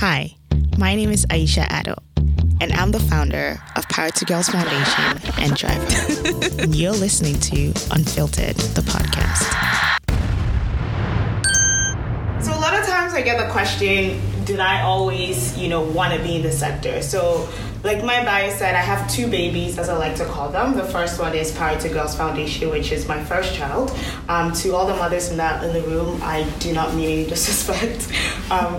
Hi, my name is Aisha Addo, and I'm the founder of Power to Girls Foundation and DriveHer. And you're listening to Unfiltered, the podcast. So a lot of times I get the question, did I always, want to be in the sector? So like my bio said, I have two babies, as I like to call them. The first one is Power to Girls Foundation, which is my first child. To all the mothers in the room, I do not mean any disrespect.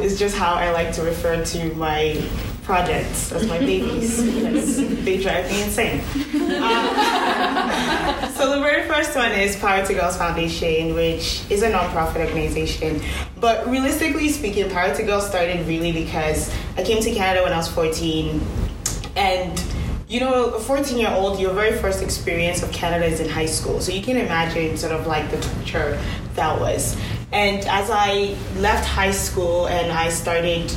It's just how I like to refer to my projects as my babies, because they drive me insane. So the very first one is Power to Girls Foundation, which is a nonprofit organization. But realistically speaking, Power to Girls started really because I came to Canada when I was 14. And, a 14-year-old, your very first experience of Canada is in high school. So you can imagine sort of like the torture that was. And as I left high school and I started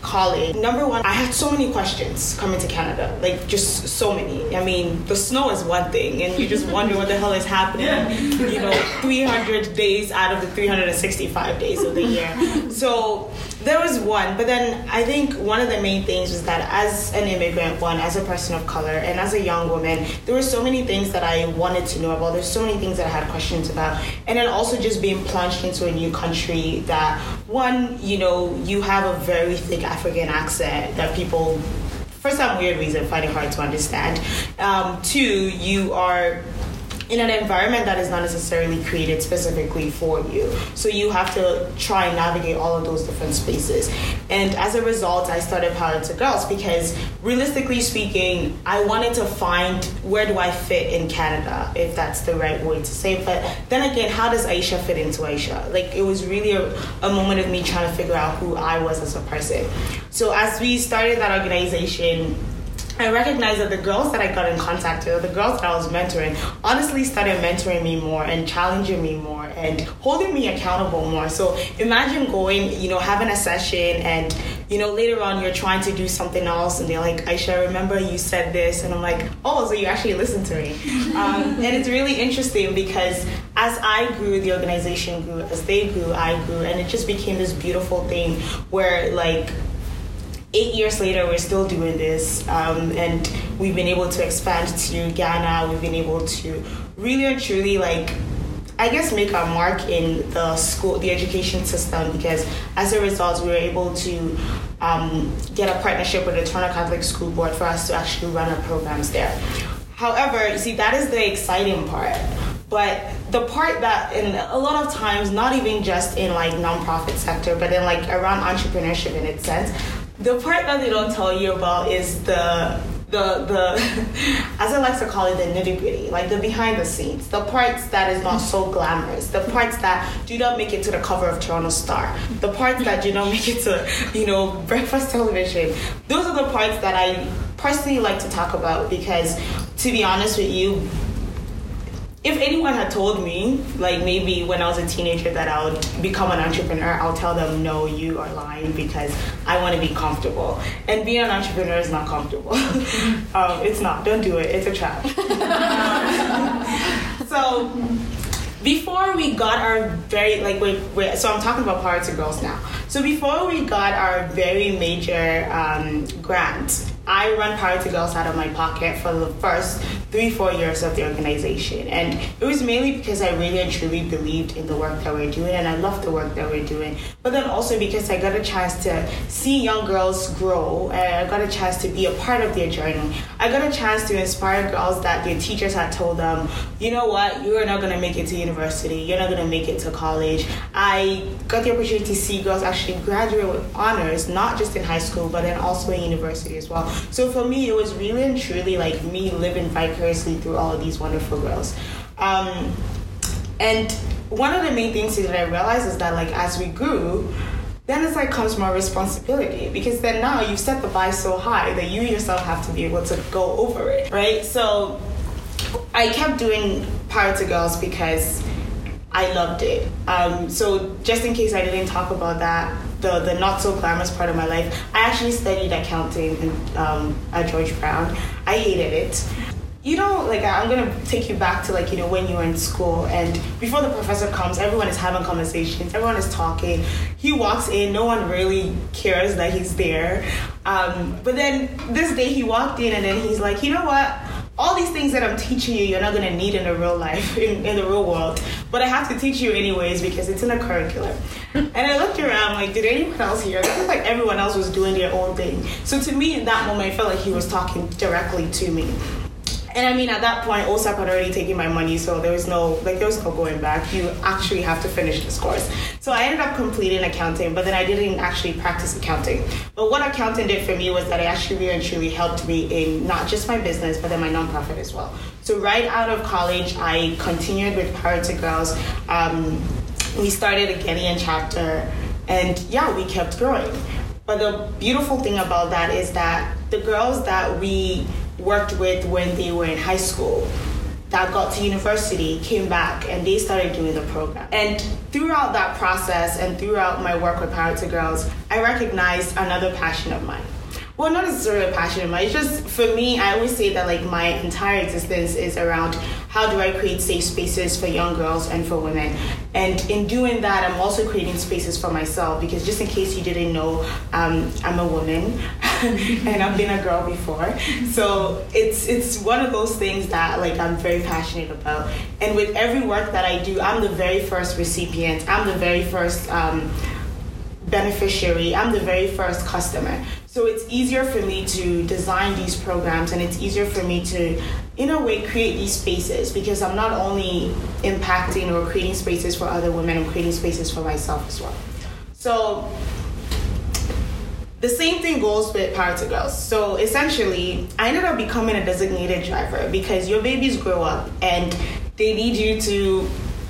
college, number one, I had so many questions coming to Canada, like just so many. I mean, the snow is one thing and you just wonder what the hell is happening, 300 days out of the 365 days of the year. So there was one, but then I think one of the main things was that as an immigrant, as a person of color, and as a young woman, there were so many things that I wanted to know about. There's so many things that I had questions about. And then also just being plunged into a new country that, you have a very thick African accent that people, for some weird reason, find it hard to understand. Two, you are in an environment that is not necessarily created specifically for you. So you have to try and navigate all of those different spaces. And as a result, I started Power to Girls because realistically speaking, I wanted to find where do I fit in Canada, if that's the right way to say it. But then again, how does Aisha fit into Aisha? Like it was really a moment of me trying to figure out who I was as a person. So as we started that organization, I recognized that the girls that I got in contact with, the girls that I was mentoring, honestly started mentoring me more and challenging me more and holding me accountable more. So imagine going, having a session and, later on you're trying to do something else and they're like, Aisha, remember you said this? And I'm like, oh, so you actually listened to me. And it's really interesting because as I grew, the organization grew. As they grew, I grew. And it just became this beautiful thing where 8 years later, we're still doing this, and we've been able to expand to Ghana. We've been able to really and truly, make our mark in the education system, because as a result, we were able to get a partnership with the Toronto Catholic School Board for us to actually run our programs there. However, you see, that is the exciting part. But the part that, in a lot of times, not even just in, nonprofit sector, but in, around entrepreneurship in its sense, the part that they don't tell you about is the as I like to call it, the nitty-gritty, the behind the scenes, the parts that is not so glamorous, the parts that do not make it to the cover of Toronto Star, the parts that do not make it to, breakfast television. Those are the parts that I personally like to talk about because, to be honest with you, if anyone had told me, maybe when I was a teenager that I would become an entrepreneur, I'll tell them, no, you are lying because I want to be comfortable. And being an entrepreneur is not comfortable. It's not. Don't do it. It's a trap. So before we got our very, so I'm talking about Power to Girls now. So before we got our very major grant, I run Power to Girls out of my pocket for the first 3-4 years of the organization. And it was mainly because I really and truly believed in the work that we're doing and I loved the work that we're doing. But then also because I got a chance to see young girls grow and I got a chance to be a part of their journey. I got a chance to inspire girls that their teachers had told them, you know what, you're not going to make it to university. You're not going to make it to college. I got the opportunity to see girls actually graduate with honors, not just in high school, but then also in university as well. So for me, it was really and truly me living vicariously through all of these wonderful girls. And one of the main things that I realized is that as we grew, then it's comes more responsibility because then now you've set the bar so high that you yourself have to be able to go over it, right? So I kept doing Power to Girls because I loved it. So just in case I didn't talk about that, the not so glamorous part of my life, I actually studied accounting at George Brown. I hated it. you know, like, I'm going to take you back to, like, you know, when you were in school, and before the professor comes, everyone is having conversations, everyone is talking. He walks in, no one really cares that he's there. But then this day he walked in, and then he's like, you know what? All these things that I'm teaching you, you're not going to need in the real life, in the real world. But I have to teach you anyways because it's in the curriculum. And I looked around like, did anyone else hear? It looked like everyone else was doing their own thing. So to me, in that moment, I felt like he was talking directly to me. And I mean, at that point, OSAP had already taken my money, so there was no going back. You actually have to finish this course. So I ended up completing accounting, but then I didn't actually practice accounting. But what accounting did for me was that it actually really and truly helped me in not just my business, but then my nonprofit as well. So right out of college, I continued with Power to Girls. We started a Ghanaian chapter, and yeah, we kept growing. But the beautiful thing about that is that the girls that we worked with when they were in high school, that got to university, came back, and they started doing the program. And throughout that process and throughout my work with Power to Girls, I recognized another passion of mine. Well, not necessarily a passion of mine. It's just, for me, I always say that, like, my entire existence is around how do I create safe spaces for young girls and for women. And in doing that, I'm also creating spaces for myself, because just in case you didn't know, I'm a woman and I've been a girl before. So it's one of those things that, like, I'm very passionate about. And with every work that I do, I'm the very first recipient. I'm the very first beneficiary. I'm the very first customer. So it's easier for me to design these programs, and it's easier for me to, in a way, create these spaces, because I'm not only impacting or creating spaces for other women, I'm creating spaces for myself as well. So the same thing goes with Power to Girls. So essentially, I ended up becoming a designated driver, because your babies grow up and they need you to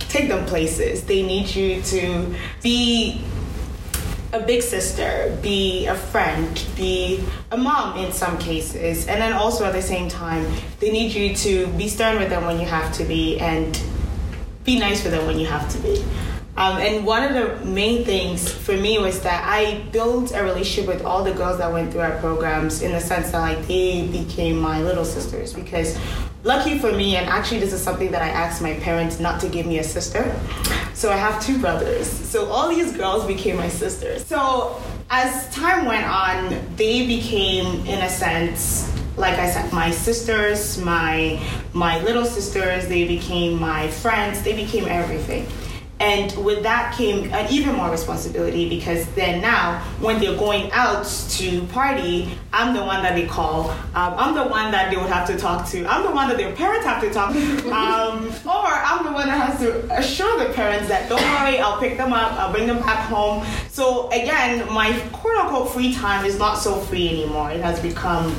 take them places. They need you to be a big sister, be a friend, be a mom in some cases. And then also at the same time, they need you to be stern with them when you have to be, and be nice with them when you have to be. And one of the main things for me was that I built a relationship with all the girls that went through our programs, in the sense that, like, they became my little sisters. Because lucky for me, and actually this is something that I asked my parents not to give me a sister, so I have two brothers. So all these girls became my sisters. So as time went on, they became, in a sense, like I said, my sisters, my little sisters. They became my friends. They became everything. And with that came an even more responsibility, because then now when they're going out to party, I'm the one that they call. I'm the one that they would have to talk to. I'm the one that their parents have to talk to. Or I'm the one that has to assure the parents that, don't worry, I'll pick them up, I'll bring them back home. So again, my quote-unquote free time is not so free anymore. It has become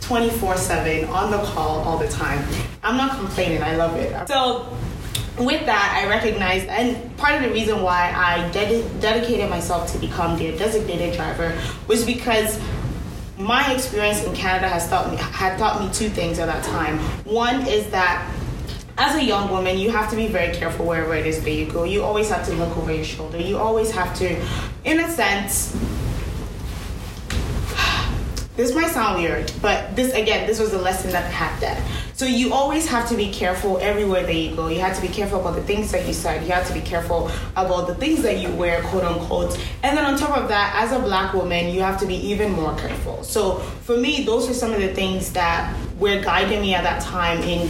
24/7, on the call all the time. I'm not complaining. I love it. So with that, I recognized, and part of the reason why I dedicated myself to become the designated driver was because my experience in Canada had taught me two things at that time. One is that as a young woman, you have to be very careful wherever it is that you go. You always have to look over your shoulder. You always have to, in a sense, this might sound weird, but this was a lesson that I had then. So you always have to be careful everywhere that you go. You have to be careful about the things that you said. You have to be careful about the things that you wear, quote unquote. And then on top of that, as a Black woman, you have to be even more careful. So for me, those were some of the things that were guiding me at that time in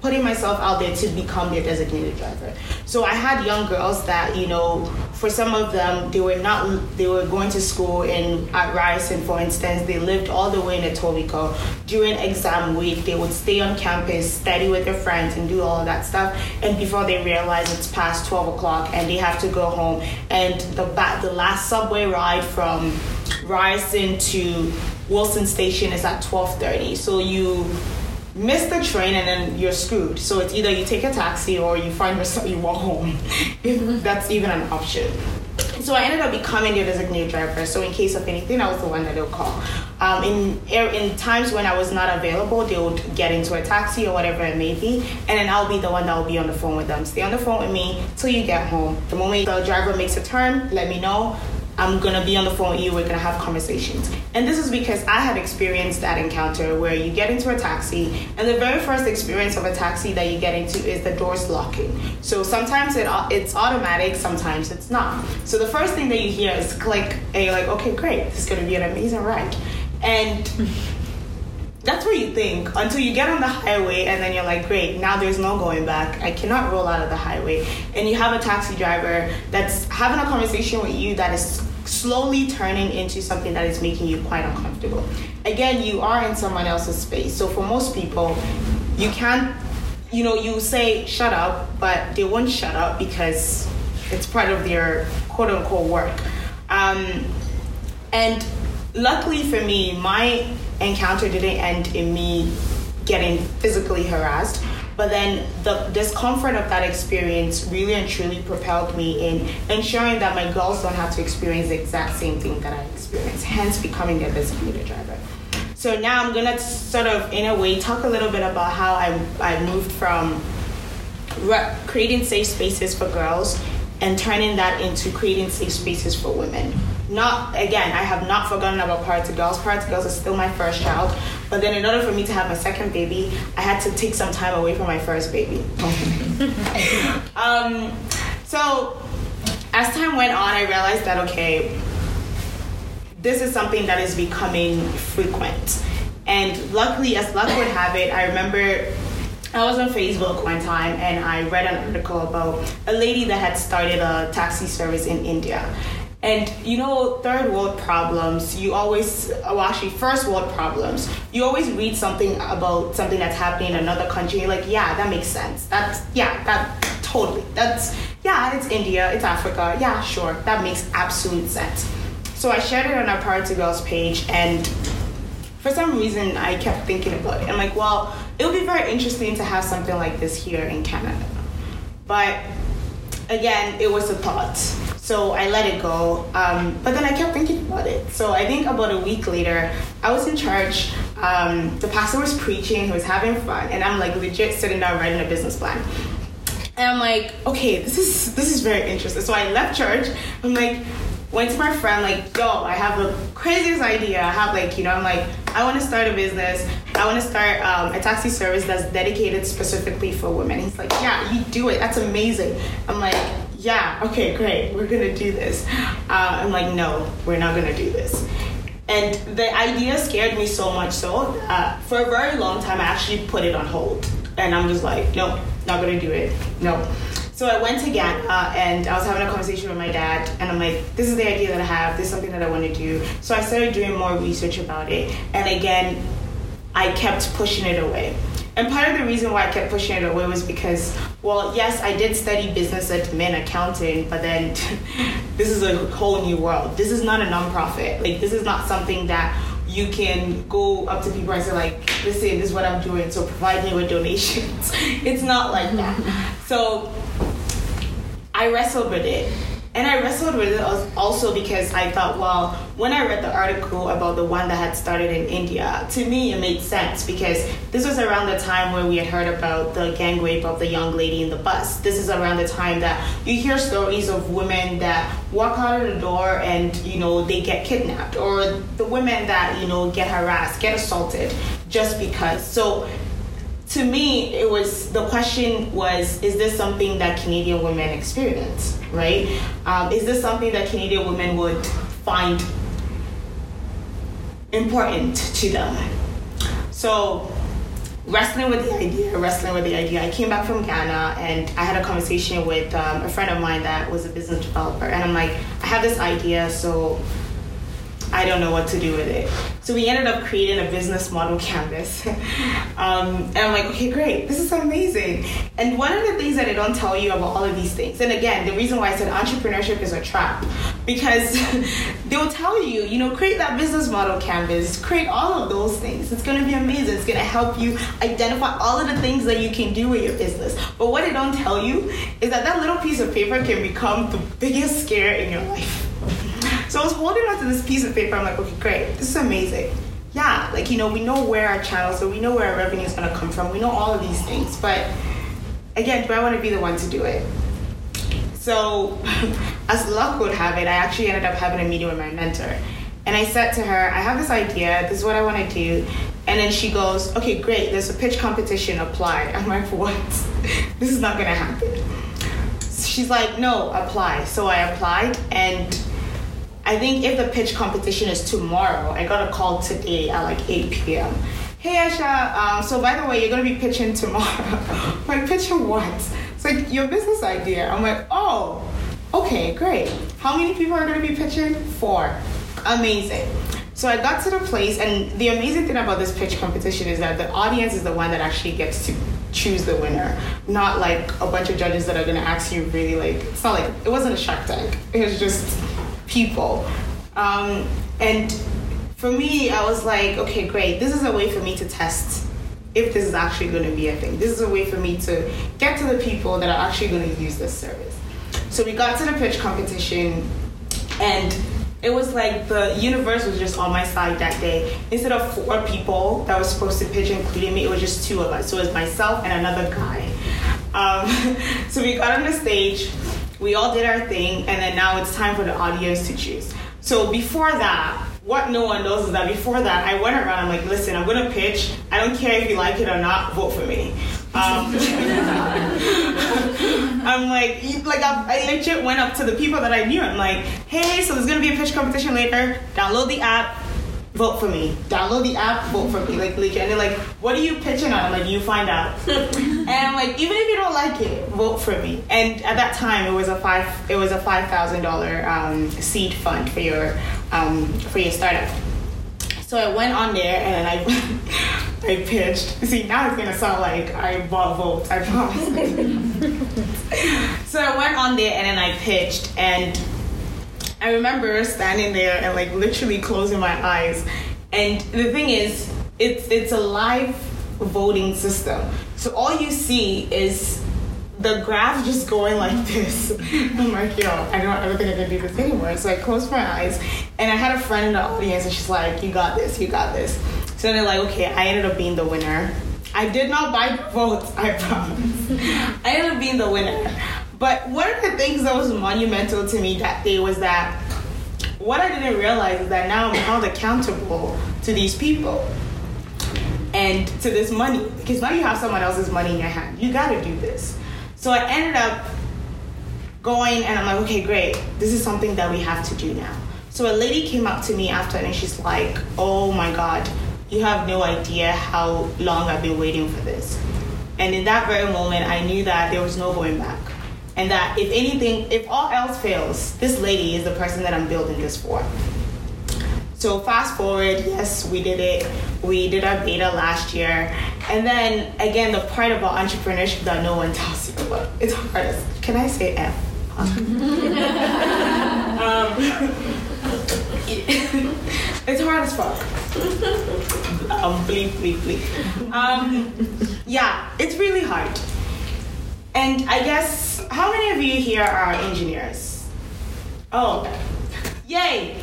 putting myself out there to become their designated driver. So I had young girls that, you know, for some of them, they were going to school at Ryerson, for instance. They lived all the way in Etobicoke. During exam week, they would stay on campus, study with their friends, and do all of that stuff. And before they realize it's past 12 o'clock and they have to go home, and the last subway ride from Ryerson to Wilson Station is at 12:30. So you miss the train and then you're screwed. So it's either you take a taxi or you find yourself, you walk home, if that's even an option. So I ended up becoming their designated driver. So in case of anything, I was the one that they would call. In times when I was not available, they would get into a taxi or whatever it may be, and then I'll be the one that will be on the phone with them. Stay on the phone with me till you get home. The moment the driver makes a turn, let me know. I'm going to be on the phone with you, we're going to have conversations. And this is because I had experienced that encounter where you get into a taxi, and the very first experience of a taxi that you get into is the doors locking. So sometimes it's automatic, sometimes it's not. So the first thing that you hear is click, and you're like, okay, great, this is going to be an amazing ride. And that's what you think until you get on the highway, and then you're like, great, now there's no going back. I cannot roll out of the highway. And you have a taxi driver that's having a conversation with you that is slowly turning into something that is making you quite uncomfortable. Again, you are in someone else's space. So for most people, you can't, you say shut up, but they won't shut up because it's part of their quote unquote work. And luckily for me, my encounter didn't end in me getting physically harassed, but then the discomfort of that experience really and truly propelled me in ensuring that my girls don't have to experience the exact same thing that I experienced, hence becoming their designated driver. So now I'm going to sort of, in a way, talk a little bit about how I moved from creating safe spaces for girls and turning that into creating safe spaces for women. I have not forgotten about Power to Girls. Power to Girls is still my first child. But then in order for me to have my second baby, I had to take some time away from my first baby. So as time went on, I realized that, okay, this is something that is becoming frequent. And luckily, as luck would have it, I remember I was on Facebook one time and I read an article about a lady that had started a taxi service in India. And third world problems, first world problems, you always read something about something that's happening in another country. You're like, yeah, that makes sense. It's India, it's Africa. Yeah, sure, that makes absolute sense. So I shared it on our Power to Girls page, and for some reason I kept thinking about it. I'm like, well, it would be very interesting to have something like this here in Canada. But again, it was a thought. So I let it go, but then I kept thinking about it. So I think about a week later, I was in church, the pastor was preaching, he was having fun, and I'm like legit sitting down writing a business plan. And I'm like, okay, this is very interesting. So I left church, I'm like, went to my friend, like, yo, I have the craziest idea. I have I want to start a business. I want to start a taxi service that's dedicated specifically for women. He's like, yeah, you do it. That's amazing. I'm like, yeah, okay, great. We're going to do this. I'm like, no, we're not going to do this. And the idea scared me so much. So for a very long time, I actually put it on hold. And I'm just like, no, not going to do it. No. So I went again, and I was having a conversation with my dad, and I'm like, this is the idea that I have. This is something that I want to do. So I started doing more research about it. And again, I kept pushing it away. And part of the reason why I kept pushing it away was because, well, yes, I did study business admin accounting, but then this is a whole new world. This is not a nonprofit. Like, this is not something that you can go up to people and say, like, listen, this is what I'm doing, so provide me with donations. It's not like that. So I wrestled with it. And I wrestled with it also because I thought, well, when I read the article about the one that had started in India, to me it made sense because this was around the time where we had heard about the gang rape of the young lady in the bus. This is around the time that you hear stories of women that walk out of the door and, they get kidnapped, or the women that, get harassed, get assaulted just because. So to me, is this something that Canadian women experience, right? Is this something that Canadian women would find important to them? So wrestling with the idea. I came back from Ghana and I had a conversation with a friend of mine that was a business developer. And I'm like, I have this idea, so I don't know what to do with it. So we ended up creating a business model canvas. And I'm like, okay, great. This is amazing. And one of the things that I don't tell you about all of these things, and again, the reason why I said entrepreneurship is a trap, because they will tell you, create that business model canvas, create all of those things. It's going to be amazing. It's going to help you identify all of the things that you can do with your business. But what they don't tell you is that little piece of paper can become the biggest scare in your life. So I was holding on to this piece of paper. I'm like, okay, great. This is amazing. Yeah, we know where our channels are. We know where our revenue is going to come from. We know all of these things. But again, do I want to be the one to do it? So as luck would have it, I actually ended up having a meeting with my mentor. And I said to her, I have this idea, this is what I want to do. And then she goes, okay, great, there's a pitch competition, apply. I'm like, what? This is not going to happen. She's like, no, apply. So I applied, and I think if the pitch competition is tomorrow, I got a call today at like 8 p.m. Hey, Aisha, so by the way, you're going to be pitching tomorrow. I'm like, pitching what? It's like, your business idea. I'm like, oh, okay, great. How many people are going to be pitching? 4. Amazing. So I got to the place, and the amazing thing about this pitch competition is that the audience is the one that actually gets to choose the winner, not like a bunch of judges that are going to ask you really, like, it's not like, it wasn't a Shark Tank. It was just people. And for me, I was like, okay, great. This is a way for me to test if this is actually going to be a thing. This is a way for me to get to the people that are actually going to use this service. So we got to the pitch competition, and it was like the universe was just on my side that day. Instead of 4 people that were supposed to pitch, including me, it was just 2 of us. So it was myself and another guy. So we got on the stage, we all did our thing, and then now it's time for the audience to choose. So before that, what no one knows is that before that, I went around, I'm like, listen, I'm gonna pitch. I don't care if you like it or not, vote for me. I'm like I legit went up to the people that I knew. I'm like, hey, so there's gonna be a pitch competition later. Download the app, vote for me. Download the app, vote for me. Like legit. And they're like, what are you pitching on? I'm like, you find out. And I'm like, even if you don't like it, vote for me. And at that time, it was a $5,000 seed fund for your startup. So I went on there and I pitched. See, now it's gonna sound like I bought votes, I promise. So I went on there and then I pitched, and I remember standing there and like literally closing my eyes. And the thing is, it's a live voting system. So all you see is the graph just going like this. I'm like, yo, I don't think I can do this anymore. So I closed my eyes, and I had a friend in the audience, and she's like, you got this, you got this. So they're like, okay, I ended up being the winner. I did not buy votes, I promise. I ended up being the winner. But one of the things that was monumental to me that day was that what I didn't realize is that now I'm held accountable to these people and to this money, because now you have someone else's money in your hand. You gotta do this. So I ended up going, and I'm like, okay, great. This is something that we have to do now. So a lady came up to me after, and she's like, oh my God, you have no idea how long I've been waiting for this. And in that very moment, I knew that there was no going back. And that if anything, if all else fails, this lady is the person that I'm building this for. So fast forward, yes, we did it. We did our beta last year. And then, again, the part about entrepreneurship that no one tells you about. It's hard. Can I say F? It's hard as fuck. Bleep, bleep, bleep. Yeah, it's really hard. And I guess, how many of you here are engineers? Oh, yay.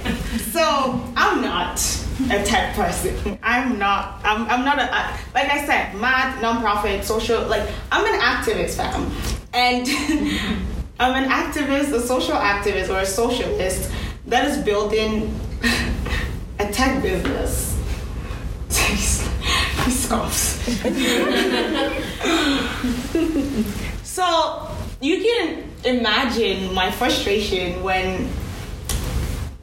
So I'm not a tech person. I'm not, like I said, mad, nonprofit, social, like I'm an activist, fam. And I'm an activist, a social activist or a socialist that is building a tech business. He scoffs. So you can imagine my frustration when,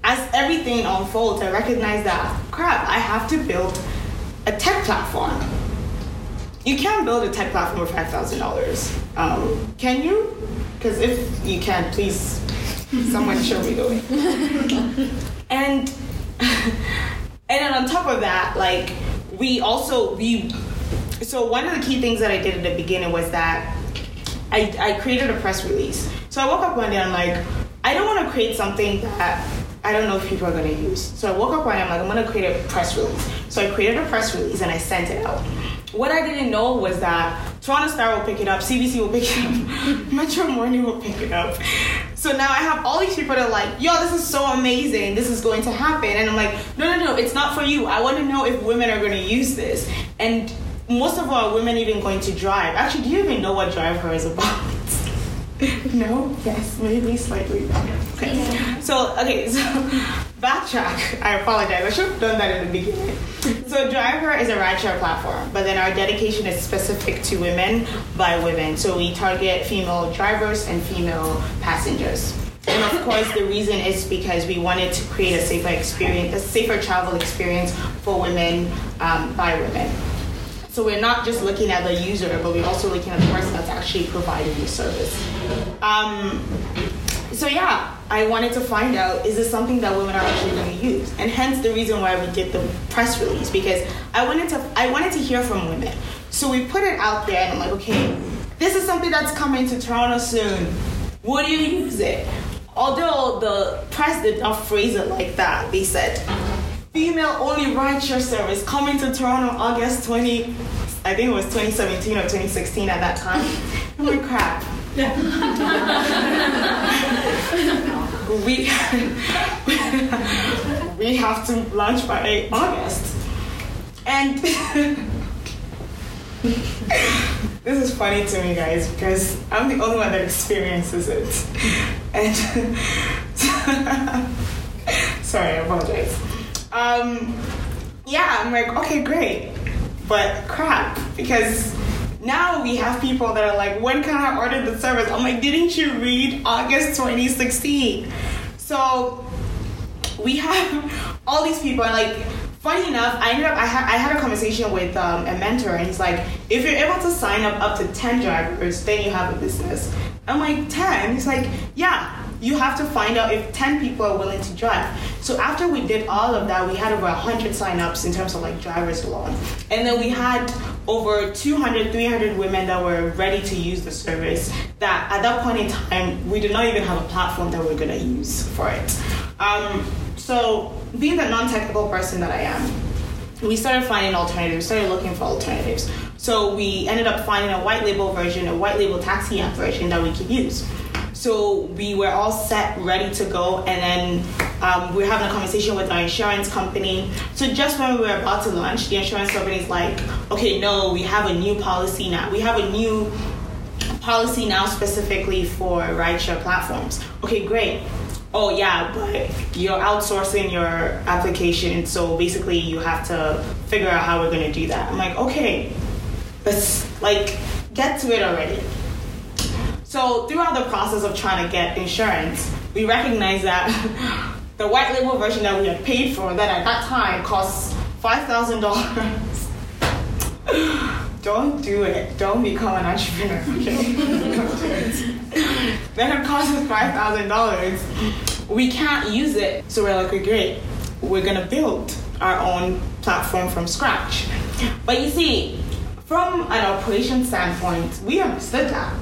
as everything unfolds, I recognize that, crap, I have to build a tech platform. You can't build a tech platform for $5,000. Can you? Because if you can, please, someone show me the way. And then on top of that, like, so one of the key things that I did at the beginning was that I created a press release. So I woke up one day and I'm like, I don't want to create something that I don't know if people are going to use. So I woke up one day, I'm like, I'm going to create a press release. So I created a press release and I sent it out. What I didn't know was that Toronto Star will pick it up, CBC will pick it up, Metro Morning will pick it up. So now I have all these people that are like, yo, this is so amazing, this is going to happen. And I'm like, no, it's not for you. I want to know if women are going to use this. And most of all, women even going to drive. Actually, do you even know what DriveHer is about? No? Yes, maybe slightly better. Okay. Yeah. So backtrack. I apologize. I should have done that in the beginning. So DriveHer is a rideshare platform, but then our dedication is specific to women by women. So we target female drivers and female passengers. And of course, the reason is because we wanted to create a safer experience, a safer travel experience for women by women. So we're not just looking at the user, but we're also looking at the person that's actually providing the service. I wanted to find out, is this something that women are actually going to use? And hence the reason why we did the press release, because I wanted to hear from women. So we put it out there, and I'm like, okay, this is something that's coming to Toronto soon. Would you use it? Although the press did not phrase it like that, they said, female-only rideshare service coming to Toronto I think it was 2017 or 2016 at that time. I'm like, crap. We have to launch by August. And this is funny to me, guys, because I'm the only one that experiences it. And sorry, I apologize. I'm like, okay, great, but crap, because now we have people that are like, when can I order the service? I'm like, didn't you read August 2016? So we have all these people, and like, funny enough, I had a conversation with a mentor, and he's like, if you're able to sign up to 10 drivers, then you have a business. I'm like, 10? He's like, yeah. You have to find out if 10 people are willing to drive. So after we did all of that, we had over 100 sign-ups in terms of like drivers alone. And then we had over 200, 300 women that were ready to use the service, that at that point in time, we did not even have a platform that we were gonna use for it. So being the non-technical person that I am, we started finding alternatives, started looking for alternatives. So we ended up finding a white label version, a white label taxi app version that we could use. So we were all set, ready to go, and then we were having a conversation with our insurance company. So just when we were about to launch, the insurance company is like, okay, no, we have a new policy now. We have a new policy now specifically for rideshare platforms. Okay, great. Oh yeah, but you're outsourcing your application, so basically you have to figure out how we're gonna do that. I'm like, okay, let's get to it already. So throughout the process of trying to get insurance, we recognized that the white label version that we had paid for, that at that time cost $5,000. Don't do it. Don't become an entrepreneur, okay? Don't do it. Then it cost us $5,000. We can't use it. So we're like, okay, great. We're going to build our own platform from scratch. But you see, from an operation standpoint, we understood that.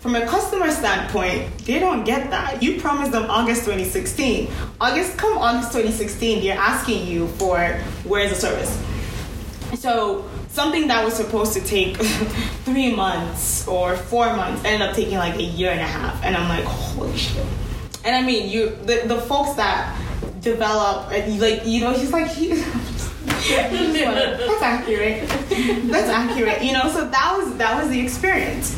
From a customer standpoint, they don't get that. You promised them August 2016. Come August 2016, they're asking you for where's the service. So something that was supposed to take 3 months or 4 months ended up taking like a year and a half. And I'm like, holy shit. And I mean, the folks that develop, that's accurate. That's accurate. So that was the experience.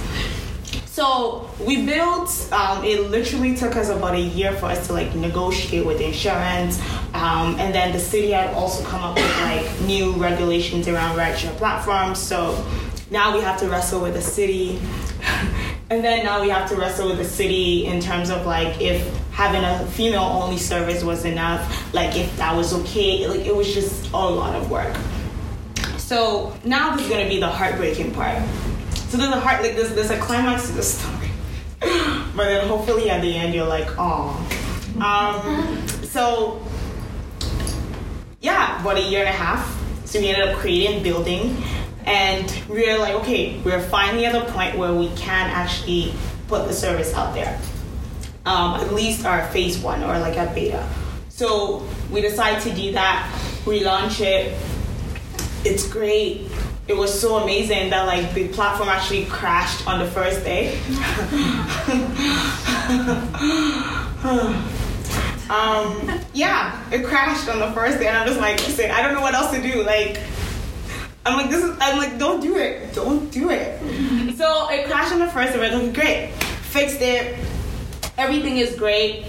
So we built, it literally took us about a year for us to negotiate with insurance. And then the city had also come up with new regulations around rideshare platforms. So now we have to wrestle with the city. And then now we have to wrestle with the city in terms of if having a female only service was enough, if that was okay. It was just a lot of work. So now there's gonna be the heartbreaking part. So there's there's a climax to the story, but then hopefully at the end you're like, oh. About a year and a half. So we ended up building, and we were like, okay, we're finally at the point where we can actually put the service out there, at least our phase one or a beta. So we decide to do that. We launch it. It's great. It was so amazing that the platform actually crashed on the first day. It crashed on the first day, and I'm just listen, I don't know what else to do. Don't do it. So it crashed on the first day. We're like, great. fixed it. Everything is great.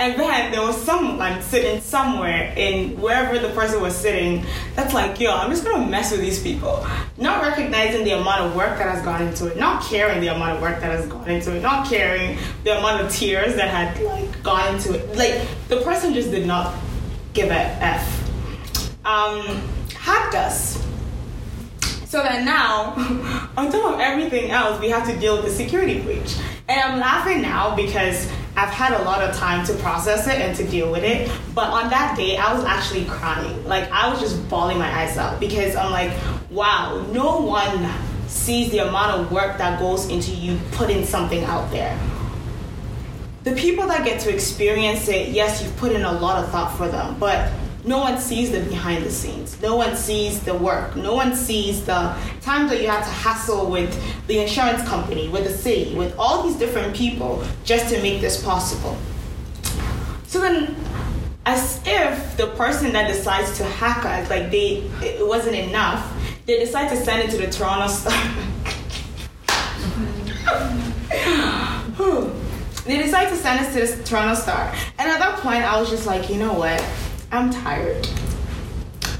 And then there was someone sitting somewhere in wherever the person was sitting that's like, yo, I'm just going to mess with these people. Not recognizing the amount of work that has gone into it, not caring the amount of work that has gone into it, not caring the amount of tears that had like gone into it. Like, the person just did not give a F. Hacked us. So that now, on top of everything else, we have to deal with the security breach. And I'm laughing now because I've had a lot of time to process it and to deal with it. But on that day, I was actually crying. Like, I was just bawling my eyes out because I'm like, wow, no one sees the amount of work that goes into you putting something out there. The people that get to experience it, yes, you've put in a lot of thought for them, but no one sees the behind the scenes. No one sees the work. No one sees the time that you have to hassle with the insurance company, with the city, with all these different people just to make this possible. So then, as if the person that decides to hack us, like it wasn't enough, they decide to send it to the Toronto Star. They decide to send us to the Toronto Star. And at that point, I was just like, you know what? I'm tired.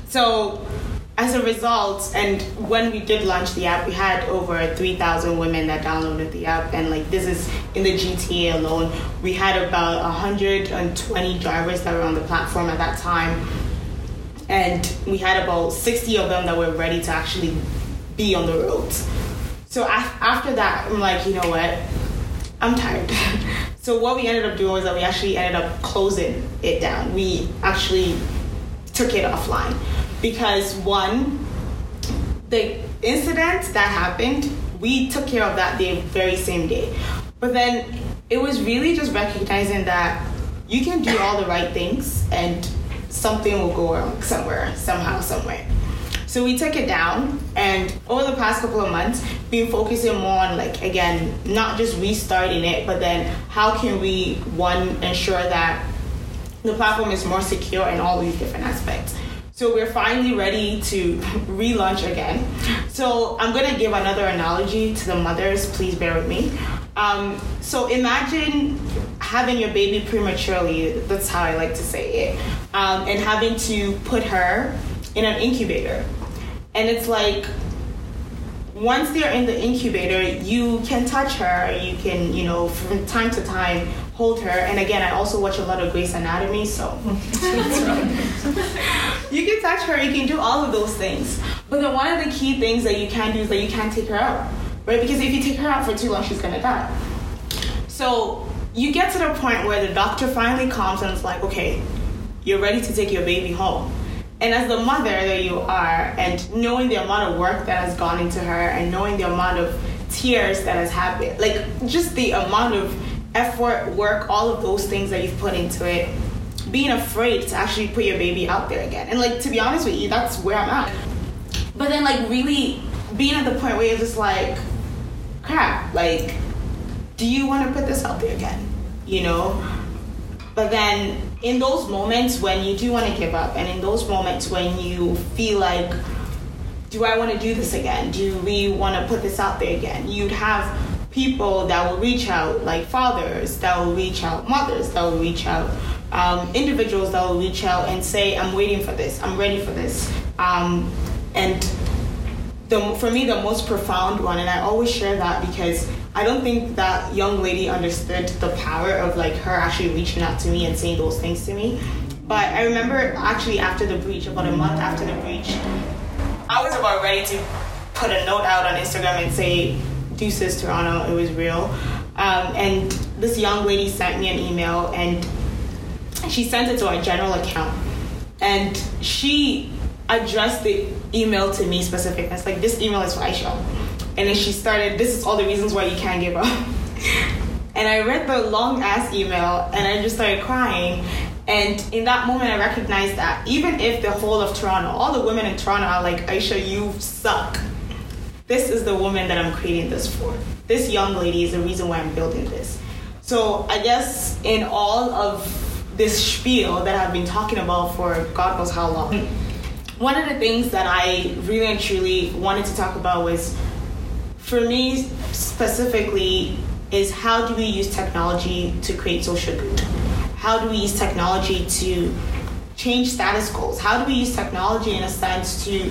So as a result, and when we did launch the app, we had over 3,000 women that downloaded the app. And like, this is in the GTA alone. We had about 120 drivers that were on the platform at that time. And we had about 60 of them that were ready to actually be on the roads. So after that, I'm like, you know what? I'm tired. So what we ended up doing was that we actually ended up closing it down. We actually took it offline because, one, the incident that happened, we took care of that the very same day. But then it was really just recognizing that you can do all the right things and something will go wrong somewhere, somehow, somewhere. So we took it down, and over the past couple of months, been focusing more on, like, again, not just restarting it, but then how can we, one, ensure that the platform is more secure in all these different aspects. So we're finally ready to relaunch again. So I'm going to give another analogy to the mothers. Please bear with me. So imagine having your baby prematurely. That's how I like to say it. And having to put her in an incubator. And it's like, once they're in the incubator, you can touch her, you can, you know, from time to time, hold her. And again, I also watch a lot of Grey's Anatomy, so you can touch her, you can do all of those things. But then one of the key things that you can't do is that you can't take her out, right? Because if you take her out for too long, she's gonna die. So you get to the point where the doctor finally comes and is like, okay, you're ready to take your baby home. And as the mother that you are, and knowing the amount of work that has gone into her, and knowing the amount of tears that has happened, like just the amount of effort, work, all of those things that you've put into it, being afraid to actually put your baby out there again. And like, to be honest with you, that's where I'm at. But then like really being at the point where you're just like, crap, like, do you want to put this out there again? You know? But then in those moments when you do want to give up, and in those moments when you feel like, do I want to do this again? Do we want to put this out there again? You'd have people that will reach out, like fathers that will reach out, mothers that will reach out, individuals that will reach out and say, I'm waiting for this, I'm ready for this. For me, the most profound one, and I always share that because I don't think that young lady understood the power of like her actually reaching out to me and saying those things to me. But I remember actually after the breach, about a month after the breach, I was about ready to put a note out on Instagram and say, deuces Toronto, it was real. And this young lady sent me an email, and she sent it to our general account. And she addressed the email to me specifically. It's like, this email is for Aisha. And then she started, this is all the reasons why you can't give up. And I read the long ass email and I just started crying. And in that moment, I recognized that even if the whole of Toronto, all the women in Toronto are like, Aisha, you suck. This is the woman that I'm creating this for. This young lady is the reason why I'm building this. So I guess in all of this spiel that I've been talking about for God knows how long, one of the things that I really and truly wanted to talk about was, for me specifically, is how do we use technology to create social good? How do we use technology to change status goals? How do we use technology in a sense to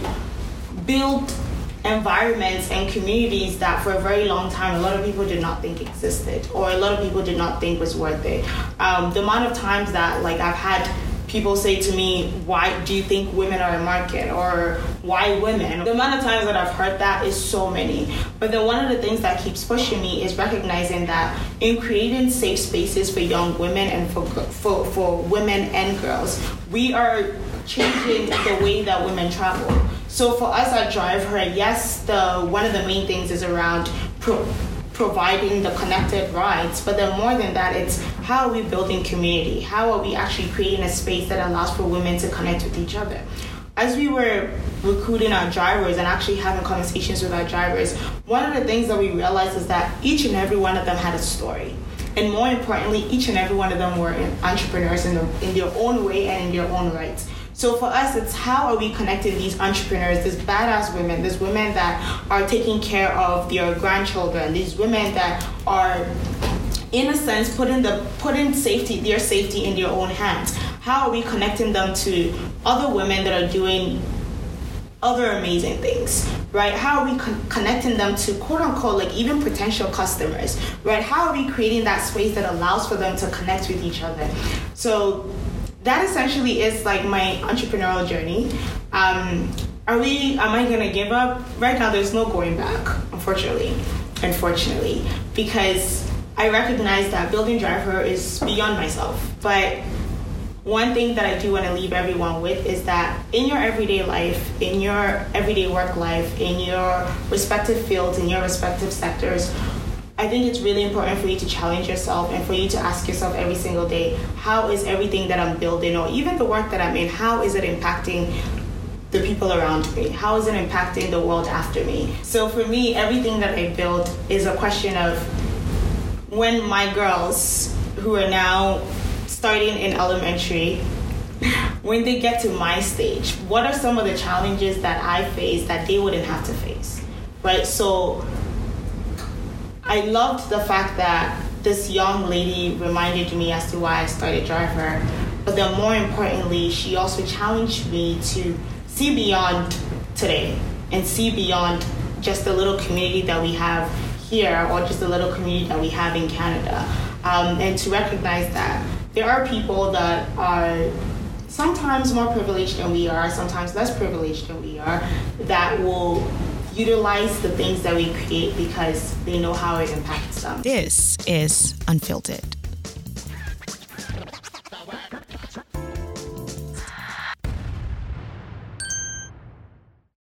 build environments and communities that for a very long time a lot of people did not think existed, or a lot of people did not think was worth it? The amount of times that I've had people say to me, why do you think women are a market, or why women? The amount of times that I've heard that is so many. But then one of the things that keeps pushing me is recognizing that in creating safe spaces for young women and for women and girls, we are changing the way that women travel. So for us at DriveHer, yes, one of the main things is around providing the connected rides, but then more than that, it's how are we building community? How are we actually creating a space that allows for women to connect with each other? As we were recruiting our drivers and actually having conversations with our drivers, one of the things that we realized is that each and every one of them had a story. And more importantly, each and every one of them were entrepreneurs in their own way and in their own right. So for us, it's how are we connecting these entrepreneurs, these badass women, these women that are taking care of their grandchildren, these women that are, in a sense, putting their safety in their own hands. How are we connecting them to other women that are doing other amazing things, right? How are we connecting them to, quote unquote, even potential customers, right? How are we creating that space that allows for them to connect with each other? So that essentially is my entrepreneurial journey. Am I gonna give up? Right now, there's no going back, unfortunately, because I recognize that building DriveHer is beyond myself. But one thing that I do wanna leave everyone with is that in your everyday life, in your everyday work life, in your respective fields, in your respective sectors, I think it's really important for you to challenge yourself and for you to ask yourself every single day, how is everything that I'm building, or even the work that I'm in, how is it impacting the people around me? How is it impacting the world after me? So for me, everything that I build is a question of when my girls, who are now starting in elementary, when they get to my stage, what are some of the challenges that I face that they wouldn't have to face, right? So I loved the fact that this young lady reminded me as to why I started DriveHer, but then more importantly, she also challenged me to see beyond today and see beyond just the little community that we have here, or just the little community that we have in Canada, and to recognize that there are people that are sometimes more privileged than we are, sometimes less privileged than we are, that will utilize the things that we create because they know how it impacts them. This is Unfiltered.